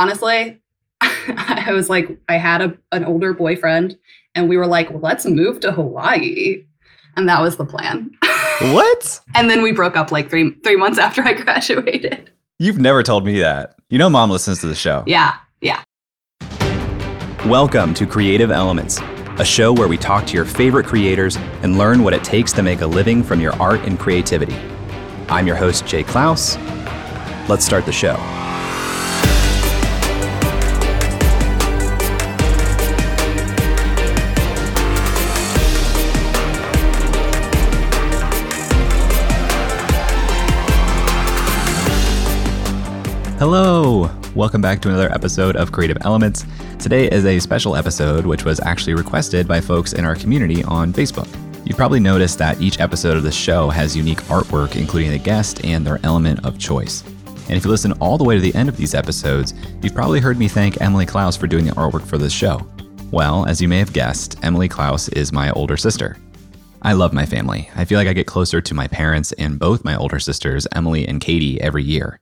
honestly, I was like, I had an older boyfriend and we were like, let's move to Hawaii. And that was the plan. What? And then we broke up like three months after I graduated. You've never told me that. You know Mom listens to the show. Yeah, yeah. Welcome to Creative Elements, a show where we talk to your favorite creators and learn what it takes to make a living from your art and creativity. I'm your host, Jay Clouse. Let's start the show. Hello! Welcome back to another episode of Creative Elements. Today is a special episode which was actually requested by folks in our community on Facebook. You've probably noticed that each episode of the show has unique artwork, including the guest and their element of choice. And if you listen all the way to the end of these episodes, you've probably heard me thank Emily Clouse for doing the artwork for this show. Well, as you may have guessed, Emily Clouse is my older sister. I love my family. I feel like I get closer to my parents and both my older sisters, Emily and Katie, every year.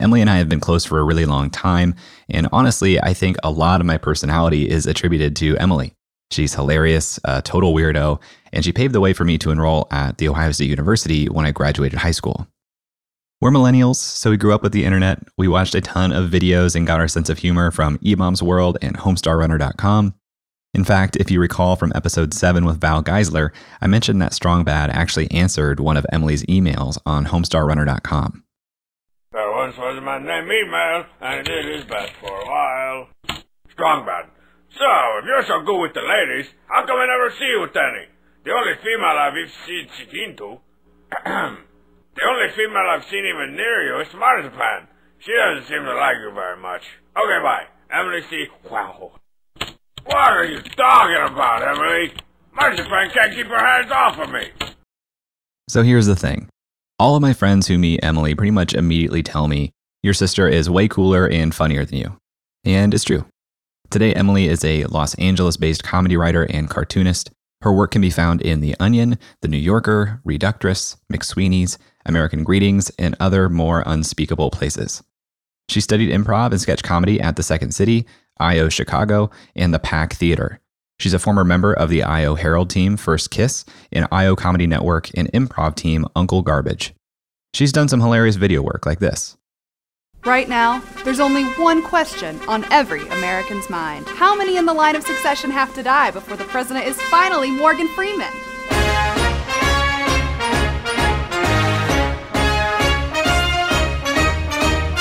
Emily and I have been close for a really long time, and honestly, I think a lot of my personality is attributed to Emily. She's hilarious, a total weirdo, and she paved the way for me to enroll at The Ohio State University when I graduated high school. We're millennials, so we grew up with the internet. We watched a ton of videos and got our sense of humor from eMom's World and HomestarRunner.com. In fact, if you recall from episode 7 with Val Geisler, I mentioned that Strong Bad actually answered one of Emily's emails on HomestarRunner.com. There once was my name email, and it is bad for a while. Strong Bad. So, if you're so good with the ladies, how come I never see you with any? The only female I've seen to, the only female I've seen even near you is Marzipan. She doesn't seem to like you very much. Okay, bye. Emily C. Wow. What are you talking about, Emily? Marzipan can't keep her hands off of me. So here's the thing. All of my friends who meet Emily pretty much immediately tell me, your sister is way cooler and funnier than you. And it's true. Today, Emily is a Los Angeles-based comedy writer and cartoonist. Her work can be found in The Onion, The New Yorker, Reductress, McSweeney's, American Greetings, and other more unspeakable places. She studied improv and sketch comedy at the Second City, I.O. Chicago, and the Pack Theater. She's a former member of the I.O. Harold team, First Kiss, and I.O. Comedy Network and improv team, Uncle Garbage. She's done some hilarious video work like this. Right now, there's only one question on every American's mind. How many in the line of succession have to die before the president is finally Morgan Freeman?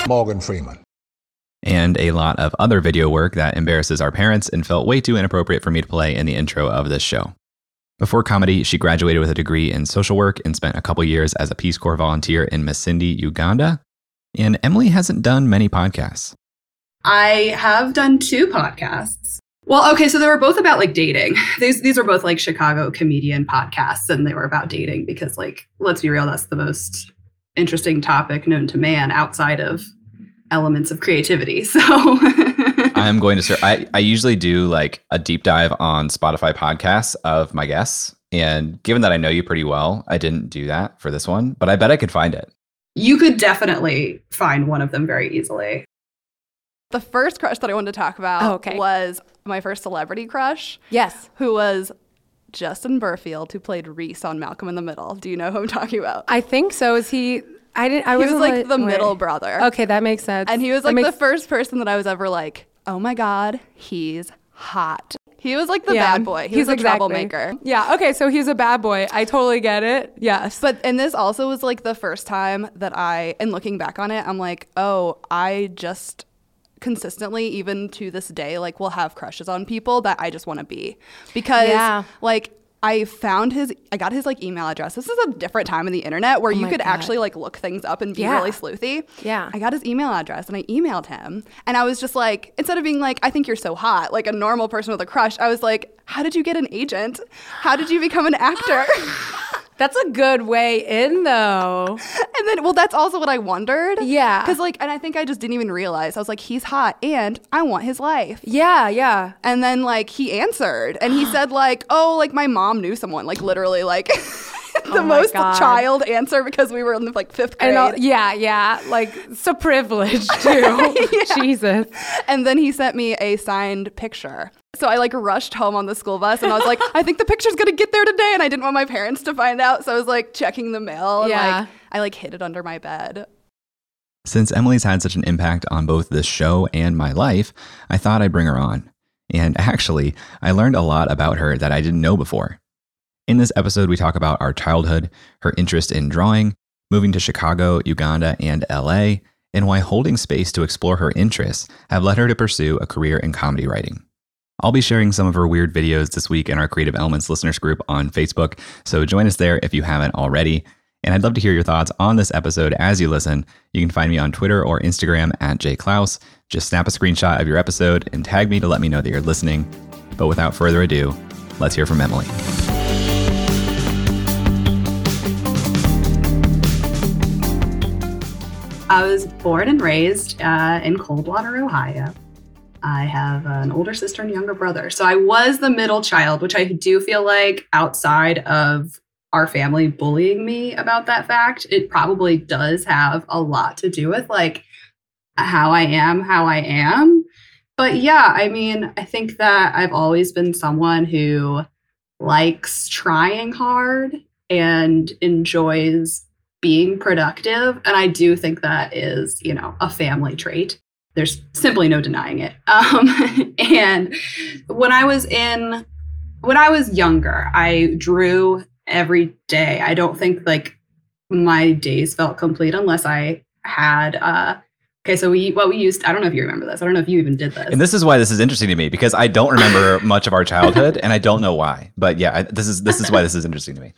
Morgan Freeman. And a lot of other video work that embarrasses our parents and felt way too inappropriate for me to play in the intro of this show. Before comedy, she graduated with a degree in social work and spent a couple years as a Peace Corps volunteer in Masindi, Uganda. And Emily hasn't done many podcasts. I have done 2 podcasts. Well, okay, so they were both about like dating. These are both like Chicago comedian podcasts, and they were about dating because, like, let's be real, that's the most interesting topic known to man outside of elements of creativity. So I'm going to start. I usually do like a deep dive on Spotify podcasts of my guests. And given that I know you pretty well, I didn't do that for this one, but I bet I could find it. You could definitely find one of them very easily. The first crush that I wanted to talk about was my first celebrity crush. Yes. Who was Justin Burfield, who played Reese on Malcolm in the Middle. Do you know who I'm talking about? I think so. Is he... I didn't. I was like the middle brother. Okay, that makes sense. And he was like the first person that I was ever like, oh my God, he's hot. He was like the bad boy. He was a troublemaker. Yeah. Okay, so he's a bad boy. I totally get it. Yes. And this also was like the first time that and looking back on it, I'm like, oh, I just consistently, even to this day, like will have crushes on people that I just want to be because like. I got his like email address. This is a different time in the internet where you could actually like look things up and be really sleuthy. Yeah. I got his email address and I emailed him. And I was just like, instead of being like, I think you're so hot, like a normal person with a crush, I was like, how did you get an agent? How did you become an actor? That's a good way in, though. And then, well, that's also what I wondered. Yeah. Because, like, and I think I just didn't even realize. I was like, he's hot, and I want his life. Yeah, yeah. And then, like, he answered, and he said, like, oh, like, my mom knew someone, like, literally, like... the most child answer because we were in like fifth grade. Like so privileged too. Jesus. And then he sent me a signed picture. So I like rushed home on the school bus and I was like, I think the picture's going to get there today. And I didn't want my parents to find out. So I was like checking the mail. And I like hid it under my bed. Since Emily's had such an impact on both this show and my life, I thought I'd bring her on. And actually, I learned a lot about her that I didn't know before. In this episode, we talk about our childhood, her interest in drawing, moving to Chicago, Uganda, and LA, and why holding space to explore her interests have led her to pursue a career in comedy writing. I'll be sharing some of her weird videos this week in our Creative Elements listeners group on Facebook, so join us there if you haven't already. And I'd love to hear your thoughts on this episode as you listen. You can find me on Twitter or Instagram at Jay Clouse. Just snap a screenshot of your episode and tag me to let me know that you're listening. But without further ado, let's hear from Emily. I was born and raised in Coldwater, Ohio. I have an older sister and younger brother. So I was the middle child, which I do feel like outside of our family bullying me about that fact, it probably does have a lot to do with like how I am. But yeah, I mean, I think that I've always been someone who likes trying hard and enjoys being productive. And I do think that is, you know, a family trait. There's simply no denying it. And when I was younger, I drew every day. I don't think like my days felt complete unless I had okay, so we used I don't know if you remember this. I don't know if you even did this. And this is why this is interesting to me, because I don't remember much of our childhood and I don't know why. But yeah, this is why this is interesting to me.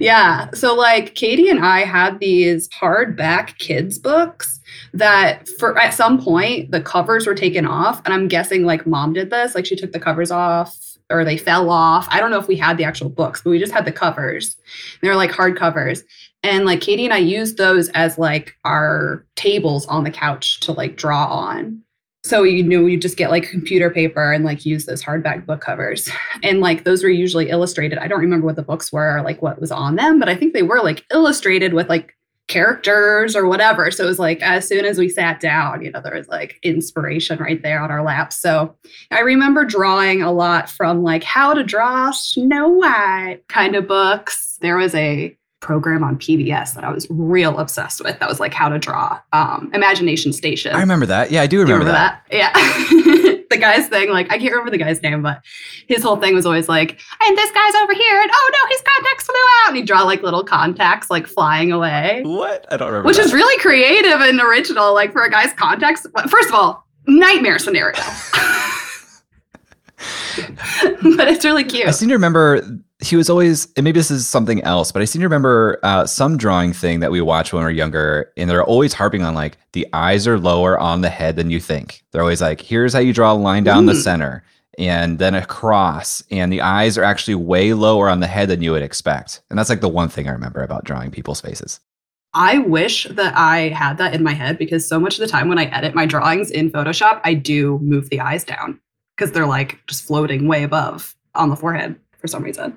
Yeah. So like Katie and I had these hardback kids books that for at some point the covers were taken off, and I'm guessing like mom did this, like she took the covers off or they fell off. I don't know if we had the actual books, but we just had the covers. They were like hard covers. And like Katie and I used those as like our tables on the couch to like draw on. So, you know, you just get like computer paper and like use those hardback book covers. And like those were usually illustrated. I don't remember what the books were or like what was on them, but I think they were like illustrated with like characters or whatever. So it was like, as soon as we sat down, you know, there was like inspiration right there on our laps. So I remember drawing a lot from like how to draw Snow White kind of books. There was a program on PBS that I was real obsessed with. That was like how to draw Imagination Station. I remember that. Yeah, I do remember that. Yeah. The guy's thing, like, I can't remember the guy's name, but his whole thing was always like, and this guy's over here, and oh no, his contacts flew out. And he'd draw like little contacts like flying away. What? I don't remember. Which is really creative and original, like for a guy's contacts. First of all, nightmare scenario. But it's really cute. I seem to remember he was always, and maybe this is something else, but I seem to remember some drawing thing that we watched when we were younger, and they're always harping on like the eyes are lower on the head than you think. They're always like, here's how you draw a line down the center and then across, and the eyes are actually way lower on the head than you would expect. And that's like the one thing I remember about drawing people's faces. I wish that I had that in my head, because so much of the time when I edit my drawings in Photoshop, I do move the eyes down, because they're like just floating way above on the forehead for some reason.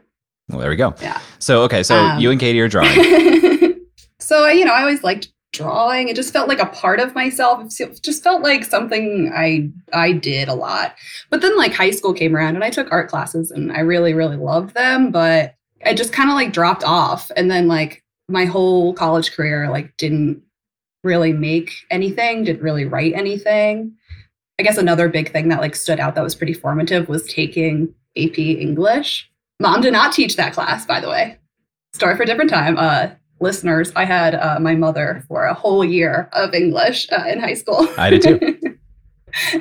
Well, there we go. Yeah. So, okay. So you and Katie are drawing. So, you know, I always liked drawing. It just felt like a part of myself. It just felt like something I did a lot. But then like high school came around and I took art classes and I really, really loved them, but I just kind of like dropped off. And then like my whole college career, like didn't really make anything, didn't really write anything. I guess another big thing that like stood out that was pretty formative was taking AP English. Mom did not teach that class, by the way. Story for a different time. Listeners, I had my mother for a whole year of English in high school. I did too.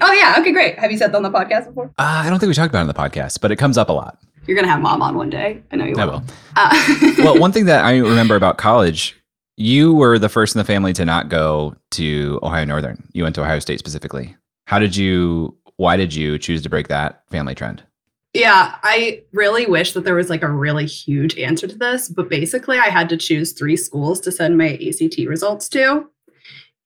Oh, yeah. Okay, great. Have you said that on the podcast before? I don't think we talked about it on the podcast, but it comes up a lot. You're going to have Mom on one day. I know you will. I will. Well, one thing that I remember about college, you were the first in the family to not go to Ohio Northern. You went to Ohio State specifically. Why did you choose to break that family trend? Yeah, I really wish that there was like a really huge answer to this, but basically I had to choose 3 schools to send my ACT results to.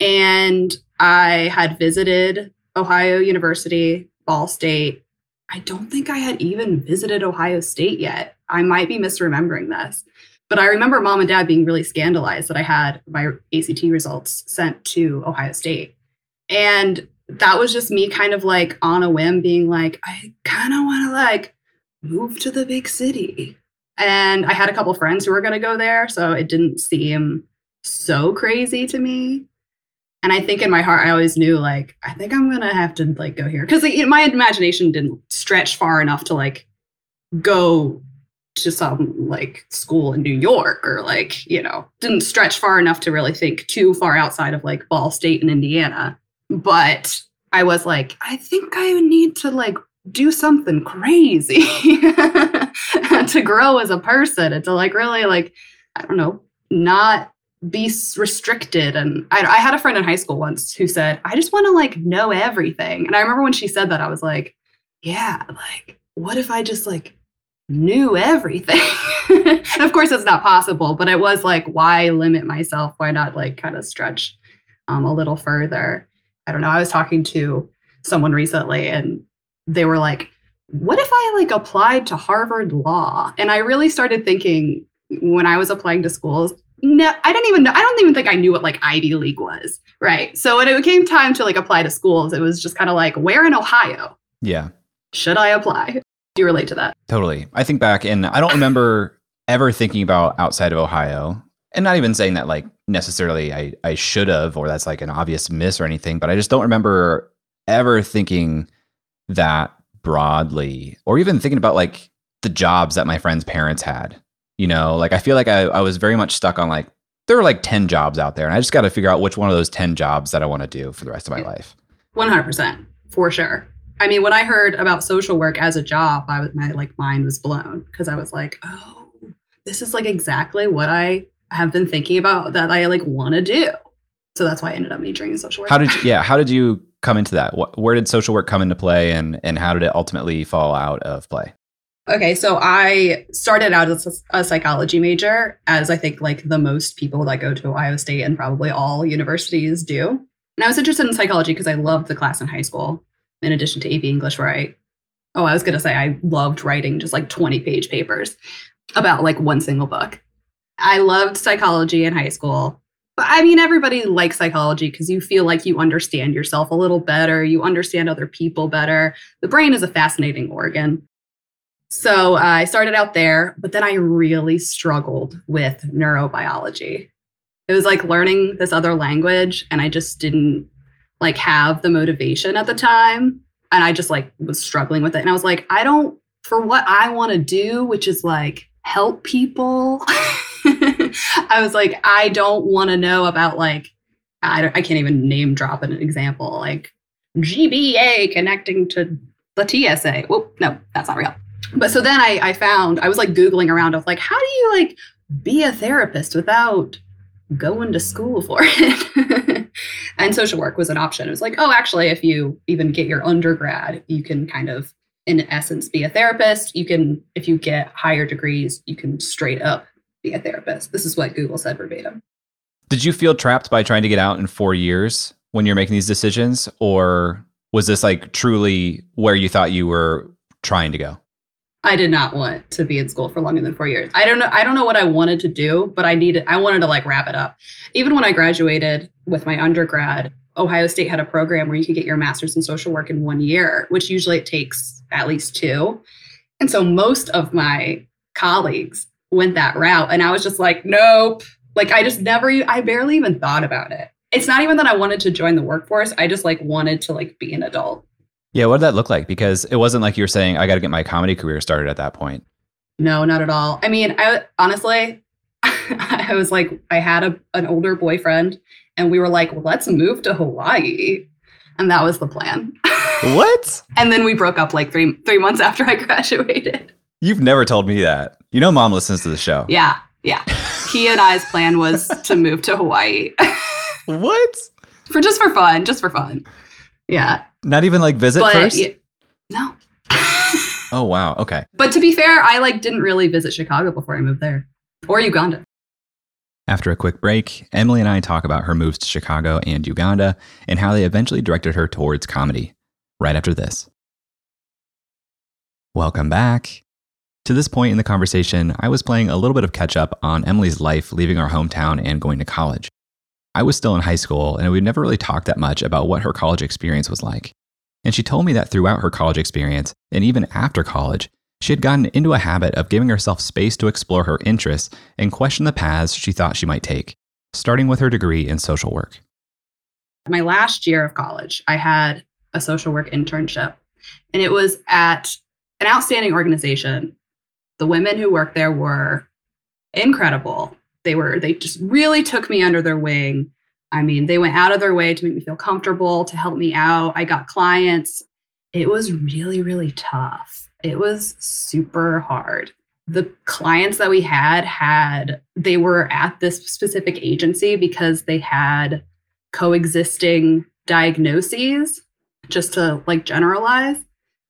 And I had visited Ohio University, Ball State. I don't think I had even visited Ohio State yet. I might be misremembering this, But I remember mom and dad being really scandalized that I had my ACT results sent to Ohio State. And that was just me kind of like on a whim being like, I kind of want to like move to the big city. And I had a couple of friends who were going to go there. So it didn't seem so crazy to me. And I think in my heart, I always knew like, I think I'm going to have to like go here. Because like, my imagination didn't stretch far enough to like go to some like school in New York or like, you know, didn't stretch far enough to really think too far outside of like Ball State and Indiana. But I was like, I think I need to like do something crazy to grow as a person and to like really like, I don't know, not be restricted. And I had a friend in high school once who said, I just want to like know everything. And I remember when she said that, I was like, yeah, like what if I just like knew everything? And of course it's not possible, but it was like, why limit myself? Why not like kind of stretch a little further? I don't know. I was talking to someone recently and they were like, what if I like applied to Harvard Law? And I really started thinking when I was applying to schools, no, I didn't even know. I don't even think I knew what like Ivy League was. Right. So when it came time to like apply to schools, it was just kind of like, where in Ohio? Yeah. Should I apply? Do you relate to that? Totally. I think back and I don't remember ever thinking about outside of Ohio. And not even saying that like necessarily I should have, or that's like an obvious miss or anything, but I just don't remember ever thinking that broadly or even thinking about like the jobs that my friends' parents had, you know, like I feel like I was very much stuck on like, there were like 10 jobs out there and I just got to figure out which one of those 10 jobs that I want to do for the rest of my life. 100% for sure. I mean, when I heard about social work as a job, my like mind was blown because I was like, oh, this is like exactly what I have been thinking about that I like want to do. So that's why I ended up majoring in social work. How did you come into that? Where did social work come into play and how did it ultimately fall out of play? Okay. So I started out as a psychology major, as I think like the most people that go to Ohio State and probably all universities do. And I was interested in psychology because I loved the class in high school. In addition to AP English, where I was going to say I loved writing just like 20-page papers about like one single book. I loved psychology in high school. But I mean, everybody likes psychology because you feel like you understand yourself a little better. You understand other people better. The brain is a fascinating organ. So I started out there, but then I really struggled with neurobiology. It was like learning this other language and I just didn't like have the motivation at the time. And I just like was struggling with it. And I was like, I don't, for what I want to do, which is like help people. I was like, I don't want to know about like, I can't even name drop an example, like GBA connecting to the TSA. Whoop, no, that's not real. But so then I was like Googling around of like, how do you like be a therapist without going to school for it? And social work was an option. It was like, oh, actually, if you even get your undergrad, you can kind of, in essence, be a therapist. You can, if you get higher degrees, you can straight up be a therapist. This is what Google said verbatim. Did you feel trapped by trying to get out in 4 years when you're making these decisions? Or was this like truly where you thought you were trying to go? I did not want to be in school for longer than 4 years. I don't know what I wanted to do, but I wanted to like wrap it up. Even when I graduated with my undergrad, Ohio State had a program where you could get your master's in social work in 1 year, which usually it takes at least 2. And so most of my colleagues went that route. And I was just like, nope. Like I barely even thought about it. It's not even that I wanted to join the workforce. I just like wanted to like be an adult. Yeah, what did that look like? Because it wasn't like you were saying, I got to get my comedy career started at that point. No, not at all. I mean, honestly, I was like, I had an older boyfriend and we were like, well, let's move to Hawaii. And that was the plan. What? And then we broke up like three months after I graduated. You've never told me that. You know, mom listens to the show. Yeah, yeah. He and I's plan was to move to Hawaii. What? Just for fun. Yeah. Not even like visit first? Yeah, no. Oh, wow. Okay. But to be fair, I like didn't really visit Chicago before I moved there or Uganda. After a quick break, Emily and I talk about her moves to Chicago and Uganda and how they eventually directed her towards comedy right after this. Welcome back. To this point in the conversation, I was playing a little bit of catch up on Emily's life leaving our hometown and going to college. I was still in high school, and we'd never really talked that much about what her college experience was like. And she told me that throughout her college experience, and even after college, she had gotten into a habit of giving herself space to explore her interests and question the paths she thought she might take, starting with her degree in social work. My last year of college, I had a social work internship, and it was at an outstanding organization. The women who worked there were incredible. They just really took me under their wing. I mean, they went out of their way to make me feel comfortable, to help me out. I got clients. It was really, really tough. It was super hard. The clients that we had, they were at this specific agency because they had coexisting diagnoses, just to like generalize.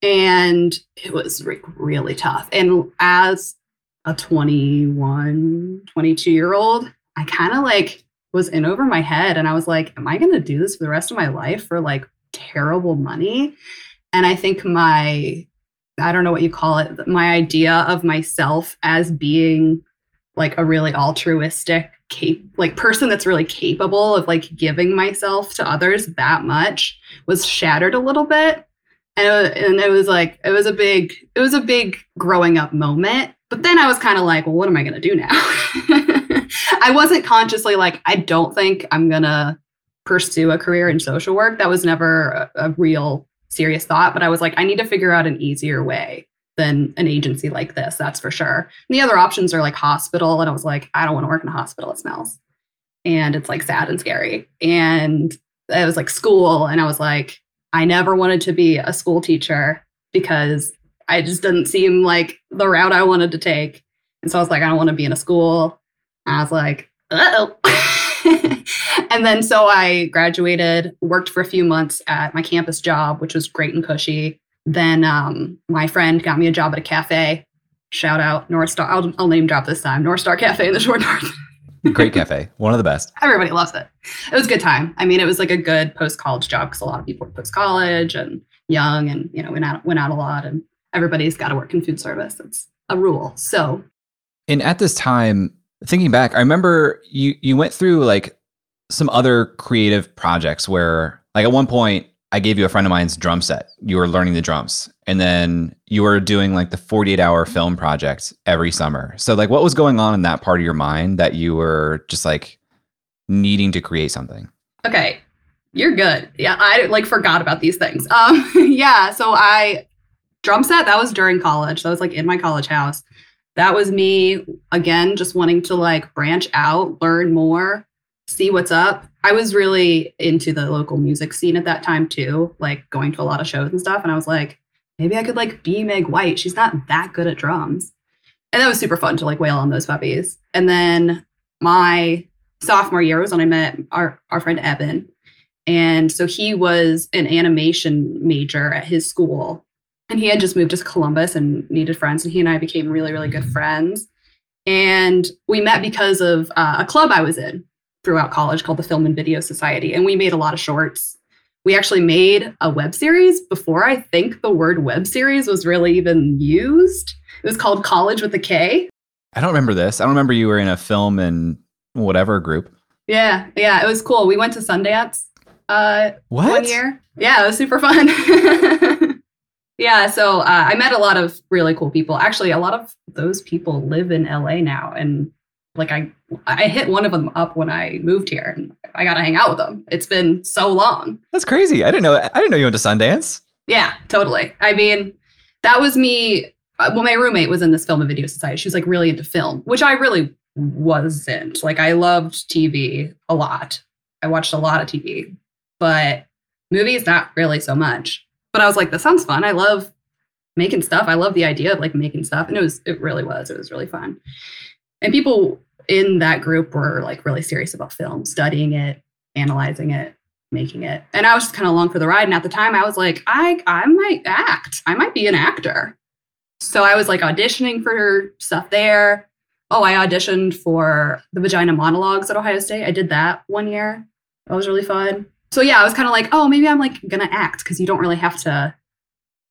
And it was really tough. And as a 21, 22-year-old, I kind of like was in over my head. And I was like, am I going to do this for the rest of my life for like terrible money? And I think I don't know what you call it, my idea of myself as being like a really altruistic person that's really capable of like giving myself to others that much was shattered a little bit. And it was like, it was a big growing up moment. But then I was kind of like, well, what am I going to do now? I wasn't consciously like, I don't think I'm going to pursue a career in social work. That was never a real serious thought. But I was like, I need to figure out an easier way than an agency like this. That's for sure. And the other options are like hospital. And I was like, I don't want to work in a hospital. It smells. And it's like sad and scary. And it was like school. And I was like, I never wanted to be a school teacher because I just didn't seem like the route I wanted to take. And so I was like, I don't want to be in a school. And I was like, uh-oh. And then so I graduated, worked for a few months at my campus job, which was great and cushy. Then my friend got me a job at a cafe. Shout out North Star. I'll name drop this time. North Star Cafe in the Short North. Great cafe. One of the best. Everybody loves it. It was a good time. I mean, it was like a good post-college job because a lot of people were post-college and young and, you know, went out a lot. And everybody's got to work in food service. It's a rule. So. And at this time, thinking back, I remember you went through like some other creative projects where like at one point I gave you a friend of mine's drum set. You were learning the drums and then you were doing like the 48-hour film project every summer. So like what was going on in that part of your mind that you were just like needing to create something? Okay. You're good. Yeah. I like forgot about these things. Yeah. So drum set, that was during college. That was like in my college house. That was me, again, just wanting to like branch out, learn more, see what's up. I was really into the local music scene at that time too, like going to a lot of shows and stuff. And I was like, maybe I could like be Meg White. She's not that good at drums. And that was super fun to like wail on those puppies. And then my sophomore year was when I met our friend Evan. And so he was an animation major at his school. And he had just moved to Columbus and needed friends. And he and I became really, really good friends. And we met because of a club I was in throughout college called the Film and Video Society. And we made a lot of shorts. We actually made a web series before I think the word web series was really even used. It was called College with a K. I don't remember this. I don't remember you were in a film and whatever group. Yeah. Yeah. It was cool. We went to Sundance one year. Yeah. It was super fun. Yeah, so I met a lot of really cool people. Actually, a lot of those people live in LA now, and like I hit one of them up when I moved here, and I got to hang out with them. It's been so long. That's crazy. I didn't know you went to Sundance. Yeah, totally. I mean, that was me. Well, my roommate was in this Film and Video Society. She was like really into film, which I really wasn't. Like I loved TV a lot. I watched a lot of TV, but movies not really so much. But I was like, that sounds fun. I love making stuff. I love the idea of like making stuff. And it was really fun. And people in that group were like really serious about film, studying it, analyzing it, making it. And I was just kind of along for the ride. And at the time I was like, I might act. I might be an actor. So I was like auditioning for stuff there. Oh, I auditioned for the Vagina Monologues at Ohio State. I did that one year. That was really fun. So yeah, I was kind of like, oh, maybe I'm like going to act because you don't really have to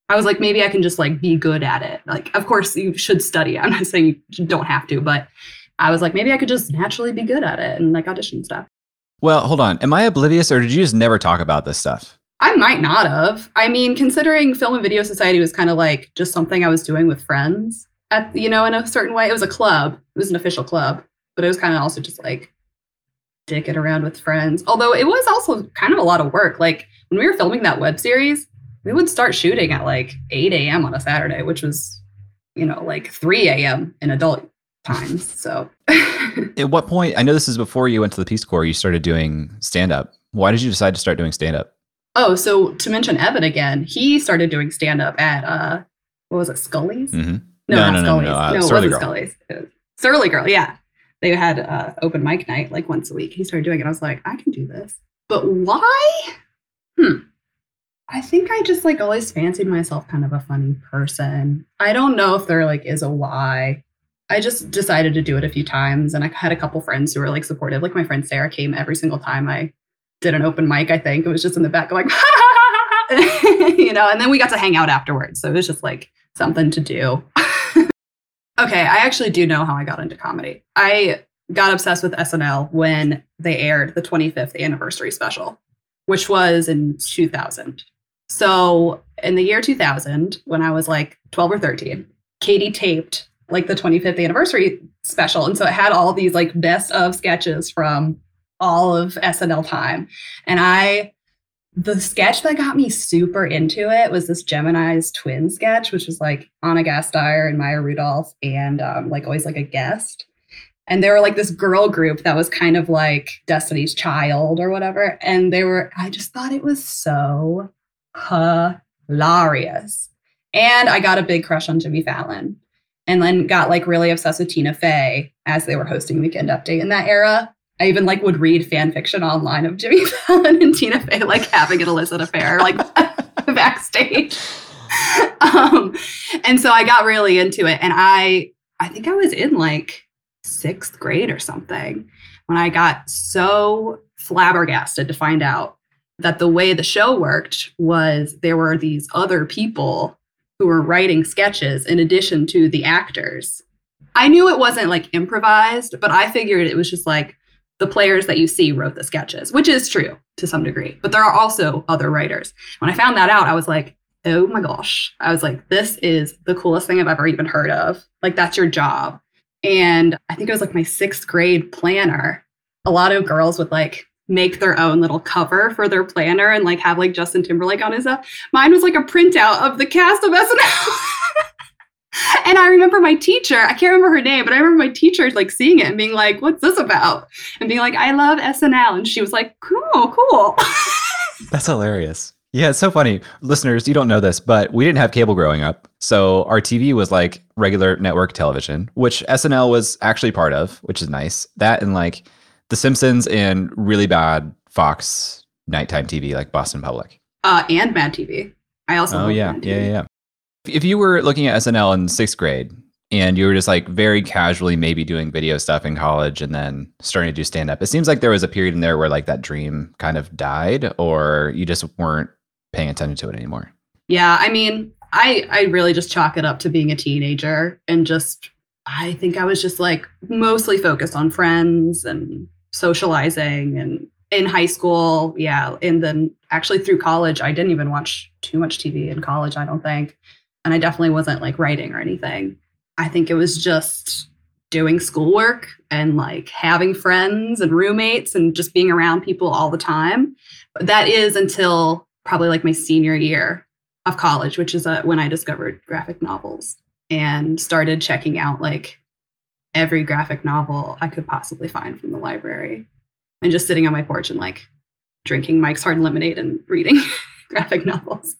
I was like, maybe I can just like be good at it. Like, of course you should study. I'm not saying you don't have to, but I was like, maybe I could just naturally be good at it and like audition stuff. Well, hold on. Am I oblivious or did you just never talk about this stuff? I might not have. I mean, considering Film and Video Society was kind of like just something I was doing with friends at, you know, in a certain way. It was a club. It was an official club, but it was kind of also just like dicking around with friends. Although it was also kind of a lot of work. Like when we were filming that web series, we would start shooting at like 8 a.m. on a Saturday, which was, you know, like 3 a.m. in adult times. So at what point, I know this is before you went to the Peace Corps, you started doing stand-up. Why did you decide to start doing stand-up? Oh, so to mention Evan again, he started doing stand-up at, what was it, Scully's? Mm-hmm. No, not Scully's. No, it wasn't Scully's. It was Surly Girl, yeah. They had open mic night like once a week. He started doing it. I was like, I can do this. But why? I think I just like always fancied myself kind of a funny person. I don't know if there like is a why. I just decided to do it a few times. And I had a couple friends who were like supportive. Like my friend Sarah came every single time I did an open mic, I think. It was just in the back going, you know, and then we got to hang out afterwards. So it was just like something to do. Okay, I actually do know how I got into comedy. I got obsessed with SNL when they aired the 25th anniversary special, which was in 2000. So in the year 2000, when I was like 12 or 13, Katie taped like the 25th anniversary special. And so it had all these like best of sketches from all of SNL time. And the sketch that got me super into it was this Gemini's twin sketch, which was like Anna Gasteyer and Maya Rudolph and like always like a guest. And they were like this girl group that was kind of like Destiny's Child or whatever. And I just thought it was so hilarious. And I got a big crush on Jimmy Fallon and then got like really obsessed with Tina Fey as they were hosting Weekend Update in that era. I even like would read fan fiction online of Jimmy Fallon and Tina Fey like having an illicit affair like backstage. And so I got really into it. And I think I was in like 6th grade or something when I got so flabbergasted to find out that the way the show worked was there were these other people who were writing sketches in addition to the actors. I knew it wasn't like improvised, but I figured it was just like, the players that you see wrote the sketches, which is true to some degree, but there are also other writers. When I found that out, I was like, oh my gosh. I was like, this is the coolest thing I've ever even heard of. Like, that's your job. And I think it was like my 6th grade planner. A lot of girls would like make their own little cover for their planner and like have like Justin Timberlake on his stuff. Mine was like a printout of the cast of SNL. And I remember my teacher, I can't remember her name, but I remember my teacher like seeing it and being like, what's this about? And being like, I love SNL. And she was like, cool. That's hilarious. Yeah, it's so funny. Listeners, you don't know this, but we didn't have cable growing up. So our TV was like regular network television, which SNL was actually part of, which is nice. That and like The Simpsons and really bad Fox nighttime TV like Boston Public. And MADtv. I also love MADtv. Yeah. If you were looking at SNL in 6th grade and you were just like very casually maybe doing video stuff in college and then starting to do stand-up, it seems like there was a period in there where like that dream kind of died or you just weren't paying attention to it anymore. Yeah, I mean, I really just chalk it up to being a teenager and just, I think I was just like mostly focused on friends and socializing and in high school. Yeah. And then actually through college, I didn't even watch too much TV in college, I don't think. And I definitely wasn't like writing or anything. I think it was just doing schoolwork and like having friends and roommates and just being around people all the time. That is until probably like my senior year of college, which is when I discovered graphic novels and started checking out like every graphic novel I could possibly find from the library and just sitting on my porch and like drinking Mike's Hard Lemonade and reading graphic novels.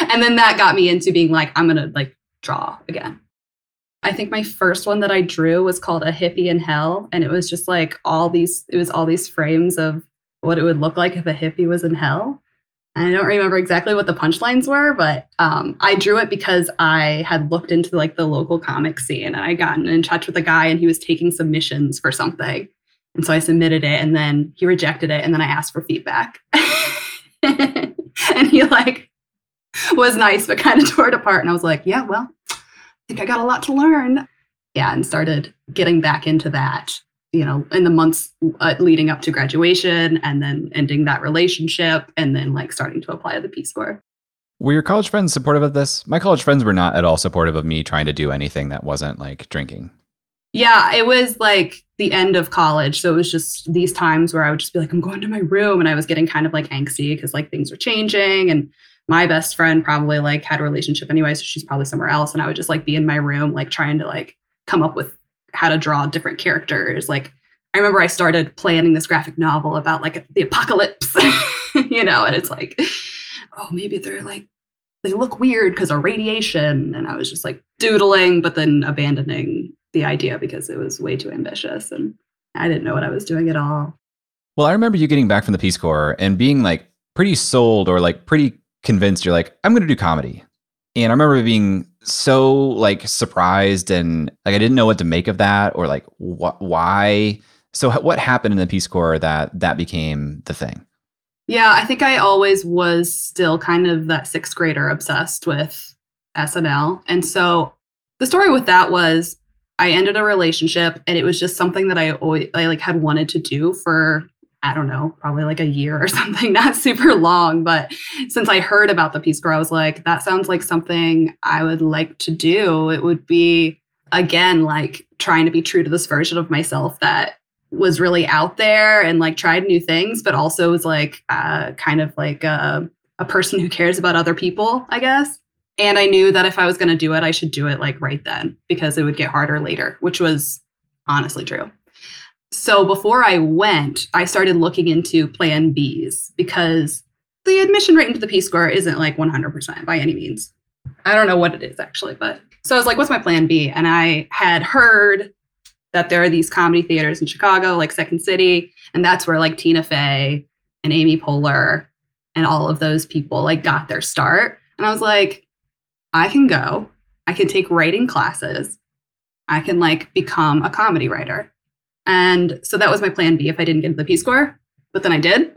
And then that got me into being like, I'm going to like draw again. I think my first one that I drew was called A Hippie in Hell. And it was just like all these frames of what it would look like if a hippie was in hell. And I don't remember exactly what the punchlines were, but I drew it because I had looked into like the local comic scene and I gotten in touch with a guy and he was taking submissions for something. And so I submitted it and then he rejected it. And then I asked for feedback. And he like was nice, but kind of tore it apart. And I was like, yeah, well, I think I got a lot to learn. Yeah, and started getting back into that, you know, in the months leading up to graduation and then ending that relationship and then like starting to apply to the Peace Corps. Were your college friends supportive of this? My college friends were not at all supportive of me trying to do anything that wasn't like drinking. Yeah, it was like the end of college. So it was just these times where I would just be like, I'm going to my room. And I was getting kind of like angsty because like things were changing. And my best friend probably like had a relationship anyway. So she's probably somewhere else. And I would just like be in my room, like trying to like come up with how to draw different characters. Like I remember I started planning this graphic novel about like the apocalypse, you know, and it's like, oh, maybe they're like, they look weird because of radiation. And I was just like doodling, but then abandoning the idea because it was way too ambitious and I didn't know what I was doing at all. Well, I remember you getting back from the Peace Corps and being like pretty sold or like pretty convinced you're like, I'm going to do comedy. And I remember being so like surprised and like, I didn't know what to make of that or like why. So what happened in the Peace Corps that became the thing? Yeah, I think I always was still kind of that sixth grader obsessed with SNL. And so the story with that was I ended a relationship and it was just something that I like had wanted to do for, I don't know, probably like a year or something, not super long. But since I heard about the Peace Corps, I was like, that sounds like something I would like to do. It would be, again, like trying to be true to this version of myself that was really out there and like tried new things, but also was like kind of like a person who cares about other people, I guess. And I knew that if I was going to do it, I should do it like right then because it would get harder later, which was honestly true. So before I went, I started looking into plan Bs because the admission rate into the Peace Corps isn't like 100% by any means. I don't know what it is actually, but so I was like, what's my plan B? And I had heard that there are these comedy theaters in Chicago, like Second City, and that's where like Tina Fey and Amy Poehler and all of those people like got their start. And I was like, I can go, I can take writing classes, I can like become a comedy writer. And so that was my plan B if I didn't get into the Peace Corps, but then I did.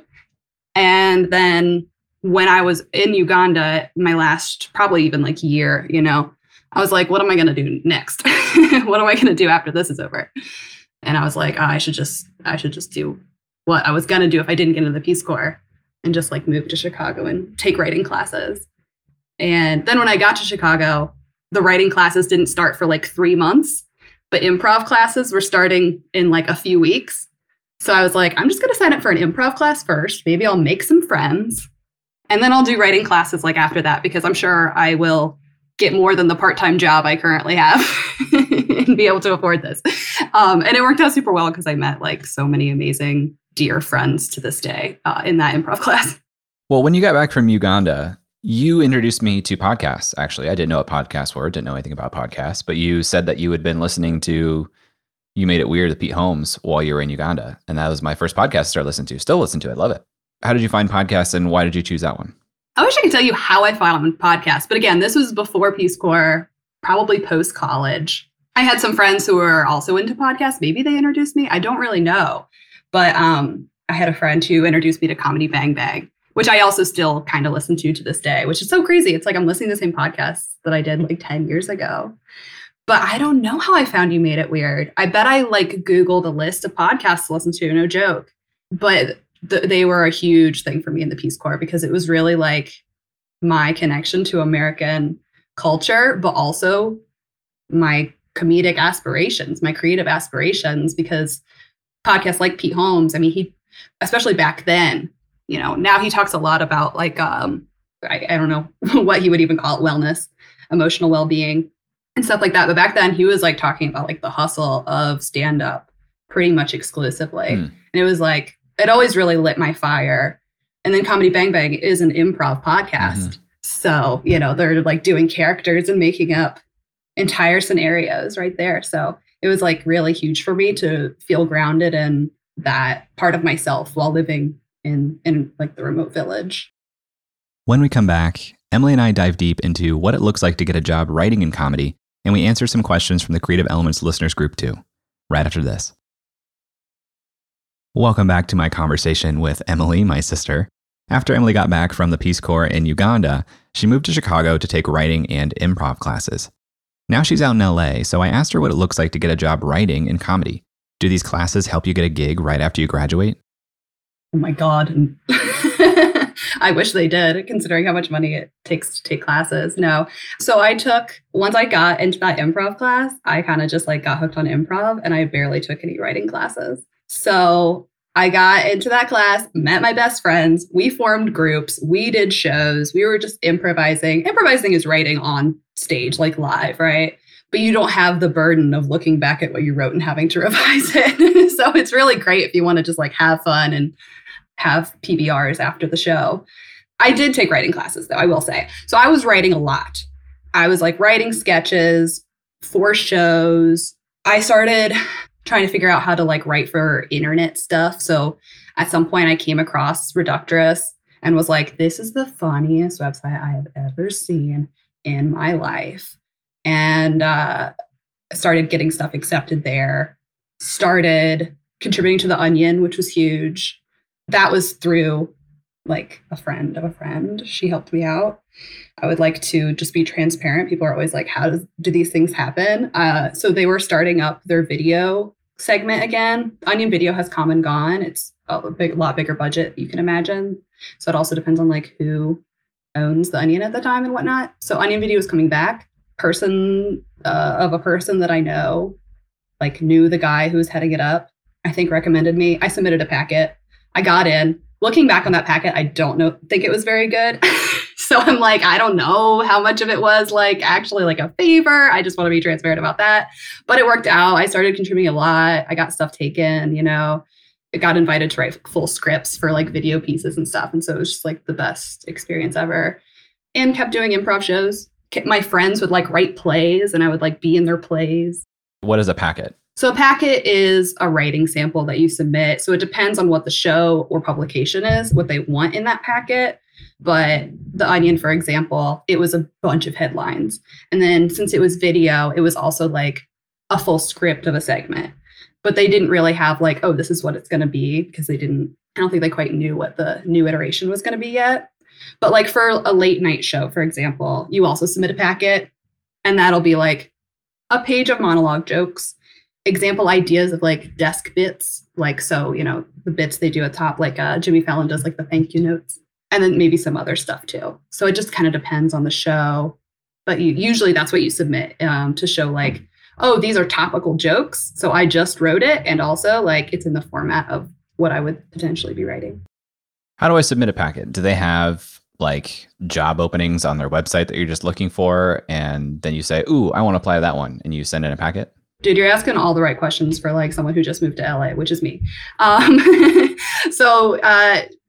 And then when I was in Uganda, my last probably even like year, you know, I was like, what am I going to do next? What am I going to do after this is over? And I was like, oh, I should just do what I was going to do if I didn't get into the Peace Corps and just like move to Chicago and take writing classes. And then when I got to Chicago, the writing classes didn't start for like 3 months, but improv classes were starting in like a few weeks. So I was like, I'm just going to sign up for an improv class first. Maybe I'll make some friends and then I'll do writing classes like after that, because I'm sure I will get more than the part-time job I currently have and be able to afford this. And it worked out super well because I met like so many amazing dear friends to this day in that improv class. Well, when you got back from Uganda, you introduced me to podcasts, actually. I didn't know what podcasts were, didn't know anything about podcasts, but you said that you had been listening to You Made It Weird with Pete Holmes while you were in Uganda. And that was my first podcast I started listening to. Still listen to it. Love it. How did you find podcasts and why did you choose that one? I wish I could tell you how I found podcasts. But again, this was before Peace Corps, probably post-college. I had some friends who were also into podcasts. Maybe they introduced me. I don't really know. But I had a friend who introduced me to Comedy Bang Bang, which I also still kind of listen to this day, which is so crazy. It's like I'm listening to the same podcasts that I did like 10 years ago. But I don't know how I found You Made It Weird. I bet I like Googled a list of podcasts to listen to, no joke. But they were a huge thing for me in the Peace Corps because it was really like my connection to American culture, but also my comedic aspirations, my creative aspirations, because podcasts like Pete Holmes, I mean, he, especially back then, you know, now he talks a lot about like, I don't know what he would even call it, wellness, emotional well-being and stuff like that. But back then he was like talking about like the hustle of stand-up pretty much exclusively. And it was like, it always really lit my fire. And then Comedy Bang Bang is an improv podcast. Mm-hmm. So, you know, they're like doing characters and making up entire scenarios right there. So it was like really huge for me to feel grounded in that part of myself while living in like the remote village. When we come back, Emily and I dive deep into what it looks like to get a job writing in comedy. And we answer some questions from the Creative Elements listeners group too, right after this. Welcome back to my conversation with Emily, my sister. After Emily got back from the Peace Corps in Uganda, She moved to Chicago to take writing and improv classes. Now she's out in LA, so I asked her what it looks like to get a job writing in comedy. Do these classes help you get a gig right after you graduate? Oh my God. I wish they did, considering how much money it takes to take classes. No. So I took, once I got into that improv class, I kind of just like got hooked on improv and I barely took any writing classes. So I got into that class, met my best friends, we formed groups, we did shows, we were just improvising. Improvising is writing on stage, like live, right? But you don't have the burden of looking back at what you wrote and having to revise it. So it's really great if you want to just like have fun and have PBRs after the show. I did take writing classes though, I will say. So I was writing a lot. I was like writing sketches for shows. I started trying to figure out how to like write for internet stuff. So at some point I came across Reductress and was like, this is the funniest website I have ever seen in my life. And started getting stuff accepted there. Started contributing to The Onion, which was huge. That was through like a friend of a friend. She helped me out. I would like to just be transparent. People are always like, how do these things happen? So they were starting up their video segment again. Onion Video has come and gone. It's a lot bigger budget, you can imagine. So it also depends on like who owns The Onion at the time and whatnot. So Onion Video is coming back. A person that I know, like knew the guy who was heading it up, I think recommended me. I submitted a packet. I got in. Looking back on that packet, I don't think it was very good. So I'm like, I don't know how much of it was like actually like a favor. I just want to be transparent about that. But it worked out. I started contributing a lot. I got stuff taken, you know. I got invited to write full scripts for like video pieces and stuff. And so it was just like the best experience ever. And kept doing improv shows. My friends would like write plays and I would like be in their plays. What is a packet? So a packet is a writing sample that you submit. So it depends on what the show or publication is, what they want in that packet. But The Onion, for example, it was a bunch of headlines. And then since it was video, it was also like a full script of a segment. But they didn't really have like, oh, this is what it's going to be, because I don't think they quite knew what the new iteration was going to be yet. But like for a late night show, for example, you also submit a packet and that'll be like a page of monologue jokes, example ideas of like desk bits. Like, so, you know, the bits they do at top, like Jimmy Fallon does like the thank you notes, and then maybe some other stuff too. So it just kind of depends on the show. But usually that's what you submit to show like, oh, these are topical jokes. So I just wrote it. And also like it's in the format of what I would potentially be writing. How do I submit a packet? Do they have like job openings on their website that you're just looking for? And then you say, ooh, I want to apply to that one. And you send in a packet? Dude, you're asking all the right questions for like someone who just moved to LA, which is me. So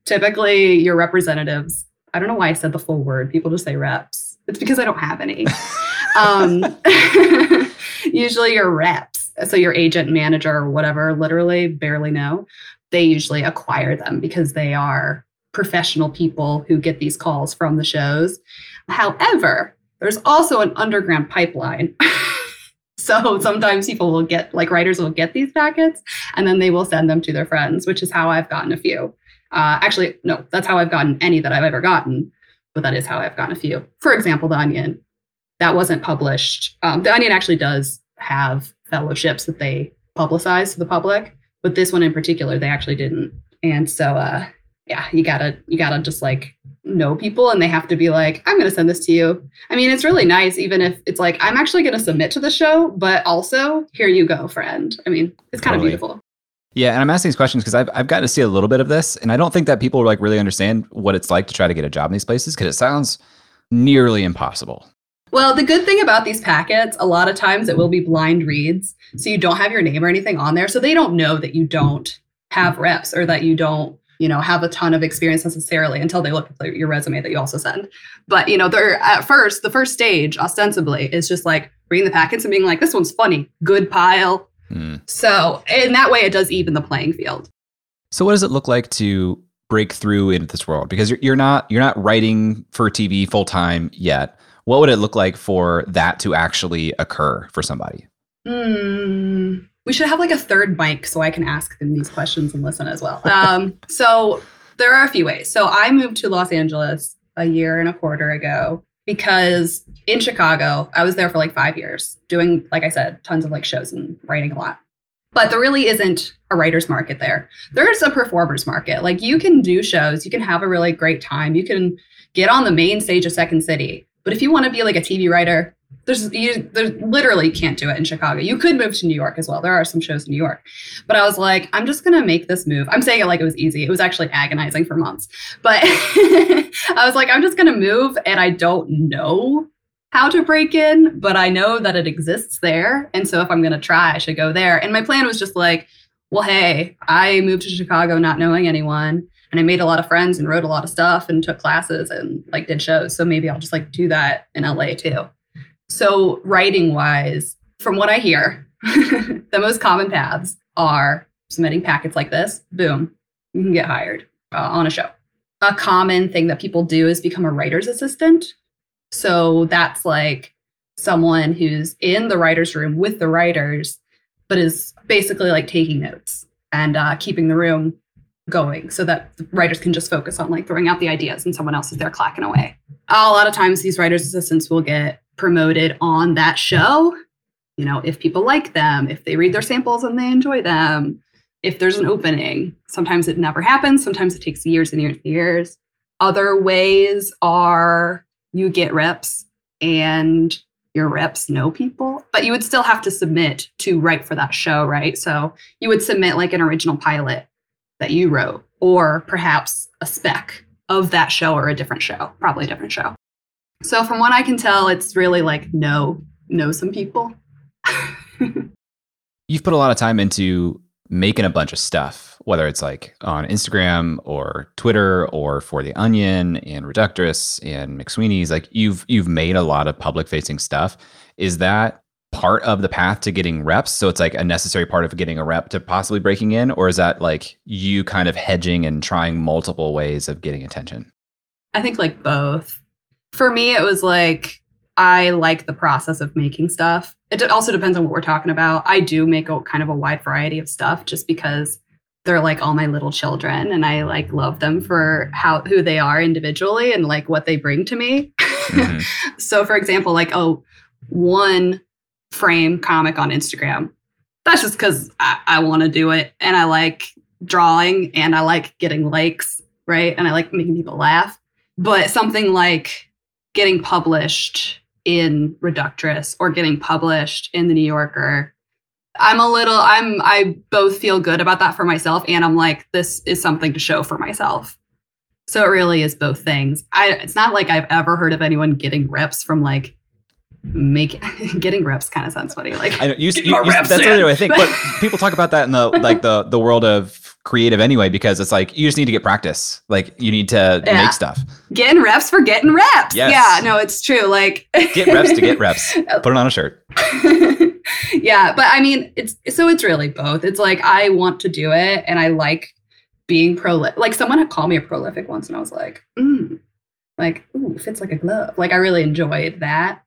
typically your representatives, I don't know why I said the full word. People just say reps. It's because I don't have any. Usually your reps. So your agent, manager, or whatever, literally barely know. They usually acquire them because they are professional people who get these calls from the shows. However, there's also an underground pipeline. So sometimes people will get, like writers will get these packets and then they will send them to their friends, which is how I've gotten a few. Actually, no, that's how I've gotten any that I've ever gotten. But that is how I've gotten a few. For example, The Onion. That wasn't published. The Onion actually does have fellowships that they publicize to the public. But this one in particular, they actually didn't. And so, you gotta just like know people, and they have to be like, I'm going to send this to you. I mean, it's really nice, even if it's like, I'm actually going to submit to the show, but also here you go, friend. I mean, it's kind of beautiful. Yeah. And I'm asking these questions because I've gotten to see a little bit of this, and I don't think that people like really understand what it's like to try to get a job in these places, because it sounds nearly impossible. Well, the good thing about these packets, a lot of times it will be blind reads. So you don't have your name or anything on there. So they don't know that you don't have reps or that you don't, you know, have a ton of experience necessarily until they look at your resume that you also send. But, you know, they're at first, the first stage ostensibly is just like reading the packets and being like, this one's funny. Good pile. Mm. So in that way, it does even the playing field. So what does it look like to break through into this world? Because you're not writing for TV full time yet. What would it look like for that to actually occur for somebody? We should have like a third mic so I can ask them these questions and listen as well. So there are a few ways. So I moved to Los Angeles a year and a quarter ago, because in Chicago, I was there for like 5 years doing, like I said, tons of like shows and writing a lot. But there really isn't a writer's market there. There is a performer's market. Like you can do shows, you can have a really great time, you can get on the main stage of Second City. But if you want to be like a TV writer, there's literally can't do it in Chicago. You could move to New York as well. There are some shows in New York. But I was like, I'm just going to make this move. I'm saying it like it was easy. It was actually agonizing for months. But I was like, I'm just going to move, and I don't know how to break in, but I know that it exists there. And so if I'm going to try, I should go there. And my plan was just like, well, hey, I moved to Chicago not knowing anyone. And I made a lot of friends and wrote a lot of stuff and took classes and like did shows. So maybe I'll just like do that in LA too. So writing wise, from what I hear, the most common paths are submitting packets like this. Boom, you can get hired on a show. A common thing that people do is become a writer's assistant. So that's like someone who's in the writer's room with the writers, but is basically like taking notes and keeping the room going so that the writers can just focus on like throwing out the ideas and someone else is there clacking away. A lot of times these writer's assistants will get promoted on that show, you know, if people like them, if they read their samples and they enjoy them, if there's an opening. Sometimes it never happens. Sometimes it takes years and years and years. Other ways are you get reps and your reps know people, but you would still have to submit to write for that show, right? So you would submit like an original pilot that you wrote, or perhaps a spec of that show or a different show, probably a different show. So from what I can tell, it's really like know some people. You've put a lot of time into making a bunch of stuff, whether it's like on Instagram or Twitter or for The Onion and Reductress and McSweeney's. Like you've made a lot of public facing stuff. Is that part of the path to getting reps? So it's like a necessary part of getting a rep to possibly breaking in, or is that like you kind of hedging and trying multiple ways of getting attention? I think like both. For me, it was like, I like the process of making stuff. It also depends on what we're talking about. I do make a kind of a wide variety of stuff just because they're like all my little children and I like love them for who they are individually and like what they bring to me. Mm-hmm. So for example, like, one frame comic on Instagram. That's just because I want to do it and I like drawing and I like getting likes, right? And I like making people laugh. But something like getting published in Reductress or getting published in The New Yorker, I both feel good about that for myself and I'm like, this is something to show for myself. So it really is both things. It's not like I've ever heard of anyone getting reps from like getting reps kind of sounds funny. Like I know, you that's another way I think, but people talk about that in the like the world of creative anyway, because it's like you just need to get practice. Like you need to make stuff. Getting reps for getting reps. Yes. Yeah, no, it's true. Like get reps to get reps. Put it on a shirt. Yeah, but I mean, it's really both. It's like I want to do it, and I like being prolific. Like someone had called me a prolific once, and I was like, ooh, fits like a glove. Like I really enjoyed that.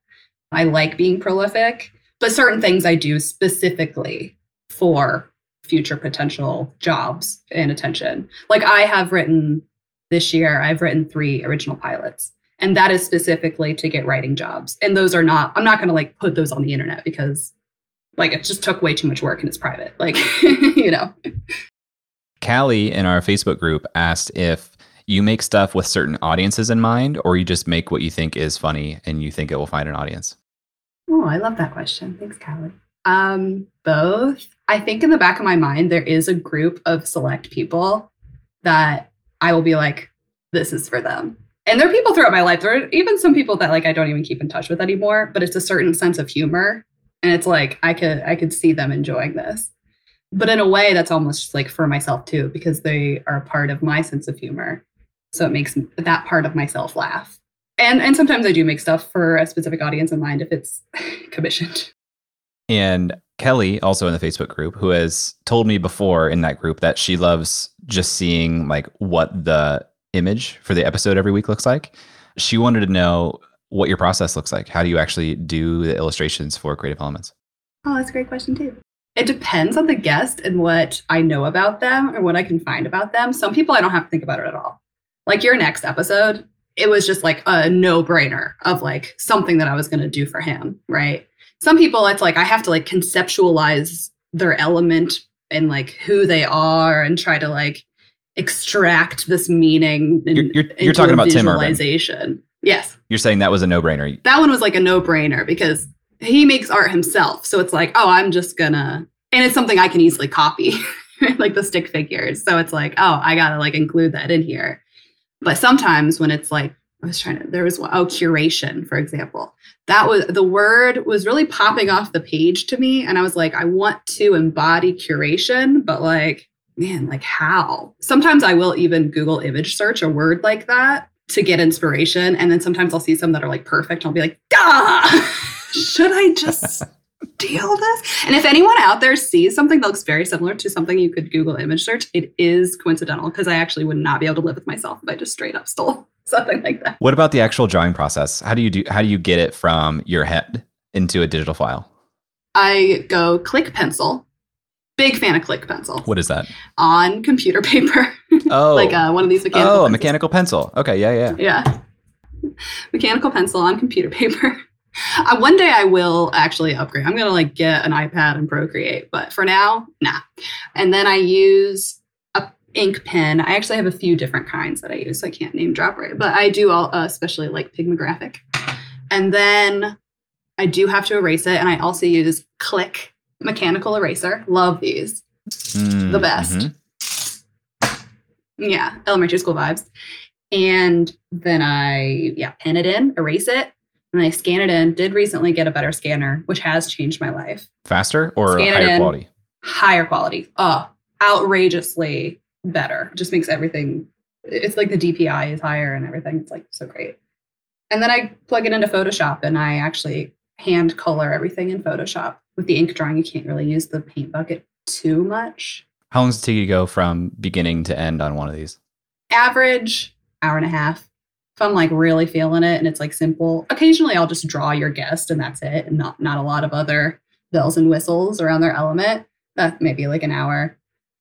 I like being prolific, but certain things I do specifically for future potential jobs and attention. Like I have written this year, I've written 3 original pilots, and that is specifically to get writing jobs. And those are not, I'm not going to like put those on the internet because like it just took way too much work and it's private. Like, you know. Callie in our Facebook group asked if you make stuff with certain audiences in mind, or you just make what you think is funny and you think it will find an audience? Oh, I love that question. Thanks, Callie. Both. I think in the back of my mind, there is a group of select people that I will be like, this is for them. And there are people throughout my life. There are even some people that like I don't even keep in touch with anymore, but it's a certain sense of humor. And it's like, I could see them enjoying this. But in a way, that's almost like for myself too, because they are a part of my sense of humor. So it makes that part of myself laugh. And sometimes I do make stuff for a specific audience in mind if it's commissioned. And Kelly, also in the Facebook group, who has told me before in that group that she loves just seeing like what the image for the episode every week looks like. She wanted to know what your process looks like. How do you actually do the illustrations for creative elements? Oh, that's a great question too. It depends on the guest and what I know about them or what I can find about them. Some people I don't have to think about it at all. Like your next episode, it was just like a no-brainer of like something that I was going to do for him, right? Some people, it's like I have to like conceptualize their element and like who they are and try to like extract this meaning. You're talking about Tim Urban. Yes. You're saying that was a no-brainer. That one was like a no-brainer because he makes art himself. So it's like, oh, I'm just gonna, and it's something I can easily copy, like the stick figures. So it's like, oh, I gotta like include that in here. But sometimes when it's like, curation, for example. That was, the word was really popping off the page to me. And I was like, I want to embody curation, but like, man, like how? Sometimes I will even Google image search a word like that to get inspiration. And then sometimes I'll see some that are like perfect. I'll be like, should I just steal this? And if anyone out there sees something that looks very similar to something you could Google image search, it is coincidental because I actually would not be able to live with myself if I just straight up stole something like that. What about the actual drawing process? How do you get it from your head into a digital file? I go click pencil. Big fan of click pencil. What is that? On computer paper. Oh, like one of these mechanical. Oh, a mechanical pencil. Okay, yeah. Mechanical pencil on computer paper. One day I will actually upgrade. I'm gonna like get an iPad and Procreate, but for now, nah. And then I use a ink pen. I actually have a few different kinds that I use. So I can't name drop right, but I do all, especially like Pigmographic. And then I do have to erase it, and I also use Click mechanical eraser. Love these, the best. Mm-hmm. Yeah, elementary school vibes. And then I pen it in, erase it. And I scan it in, did recently get a better scanner, which has changed my life. Faster or higher quality? Higher quality. Oh, outrageously better. Just makes everything, it's like the DPI is higher and everything. It's like so great. And then I plug it into Photoshop and I actually hand color everything in Photoshop. With the ink drawing, you can't really use the paint bucket too much. How long does it take you to go from beginning to end on one of these? Average hour and a half. If I'm like really feeling it and it's like simple, occasionally I'll just draw your guest and that's it. And not a lot of other bells and whistles around their element. That may be like an hour.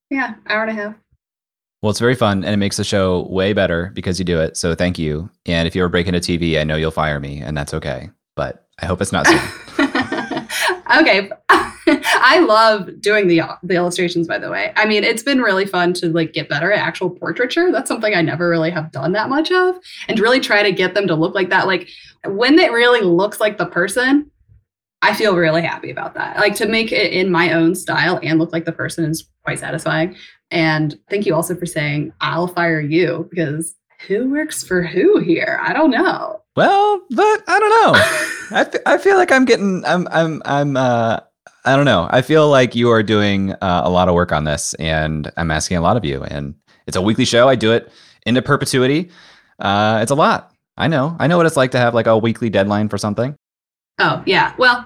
Yeah, hour and a half. Well, it's very fun and it makes the show way better because you do it. So thank you. And if you ever break into TV, I know you'll fire me and that's okay. But I hope it's not soon. Okay. I love doing the illustrations, by the way. I mean, it's been really fun to like get better at actual portraiture. That's something I never really have done that much of, and really try to get them to look like that. Like when it really looks like the person, I feel really happy about that. Like to make it in my own style and look like the person is quite satisfying. And thank you also for saying I'll fire you, because who works for who here? I don't know. Well, but I don't know. I feel like I don't know. I feel like you are doing a lot of work on this, and I'm asking a lot of you. And it's a weekly show. I do it into perpetuity. It's a lot. I know what it's like to have like a weekly deadline for something. Oh, yeah. Well,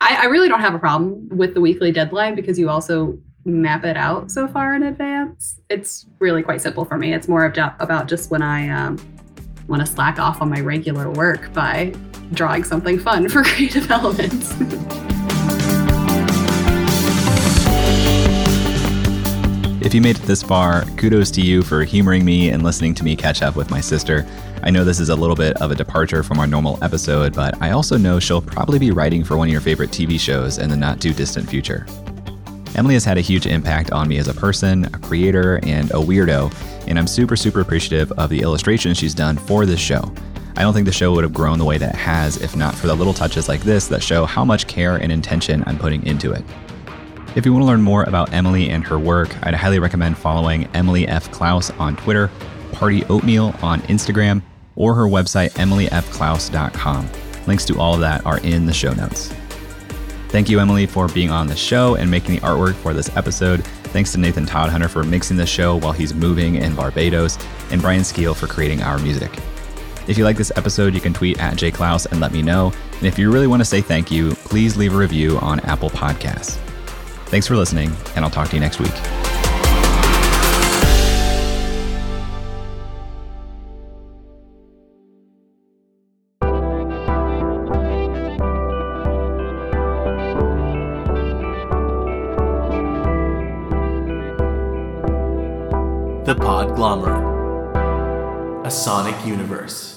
I really don't have a problem with the weekly deadline because you also map it out so far in advance. It's really quite simple for me. It's more about just when I want to slack off on my regular work by drawing something fun for creative elements. If you made it this far, kudos to you for humoring me and listening to me catch up with my sister. I know this is a little bit of a departure from our normal episode, but I also know she'll probably be writing for one of your favorite TV shows in the not too distant future. Emily has had a huge impact on me as a person, a creator, and a weirdo, and I'm super, super appreciative of the illustrations she's done for this show. I don't think the show would have grown the way that it has if not for the little touches like this that show how much care and intention I'm putting into it. If you want to learn more about Emily and her work, I'd highly recommend following Emily F. Clouse on Twitter, Party Oatmeal on Instagram, or her website, emilyfclouse.com. Links to all of that are in the show notes. Thank you, Emily, for being on the show and making the artwork for this episode. Thanks to Nathan Todhunter for mixing the show while he's moving in Barbados, and Brian Skeel for creating our music. If you like this episode, you can tweet at Jay Clouse and let me know. And if you really want to say thank you, please leave a review on Apple Podcasts. Thanks for listening, and I'll talk to you next week. The Podglomerate, a sonic universe.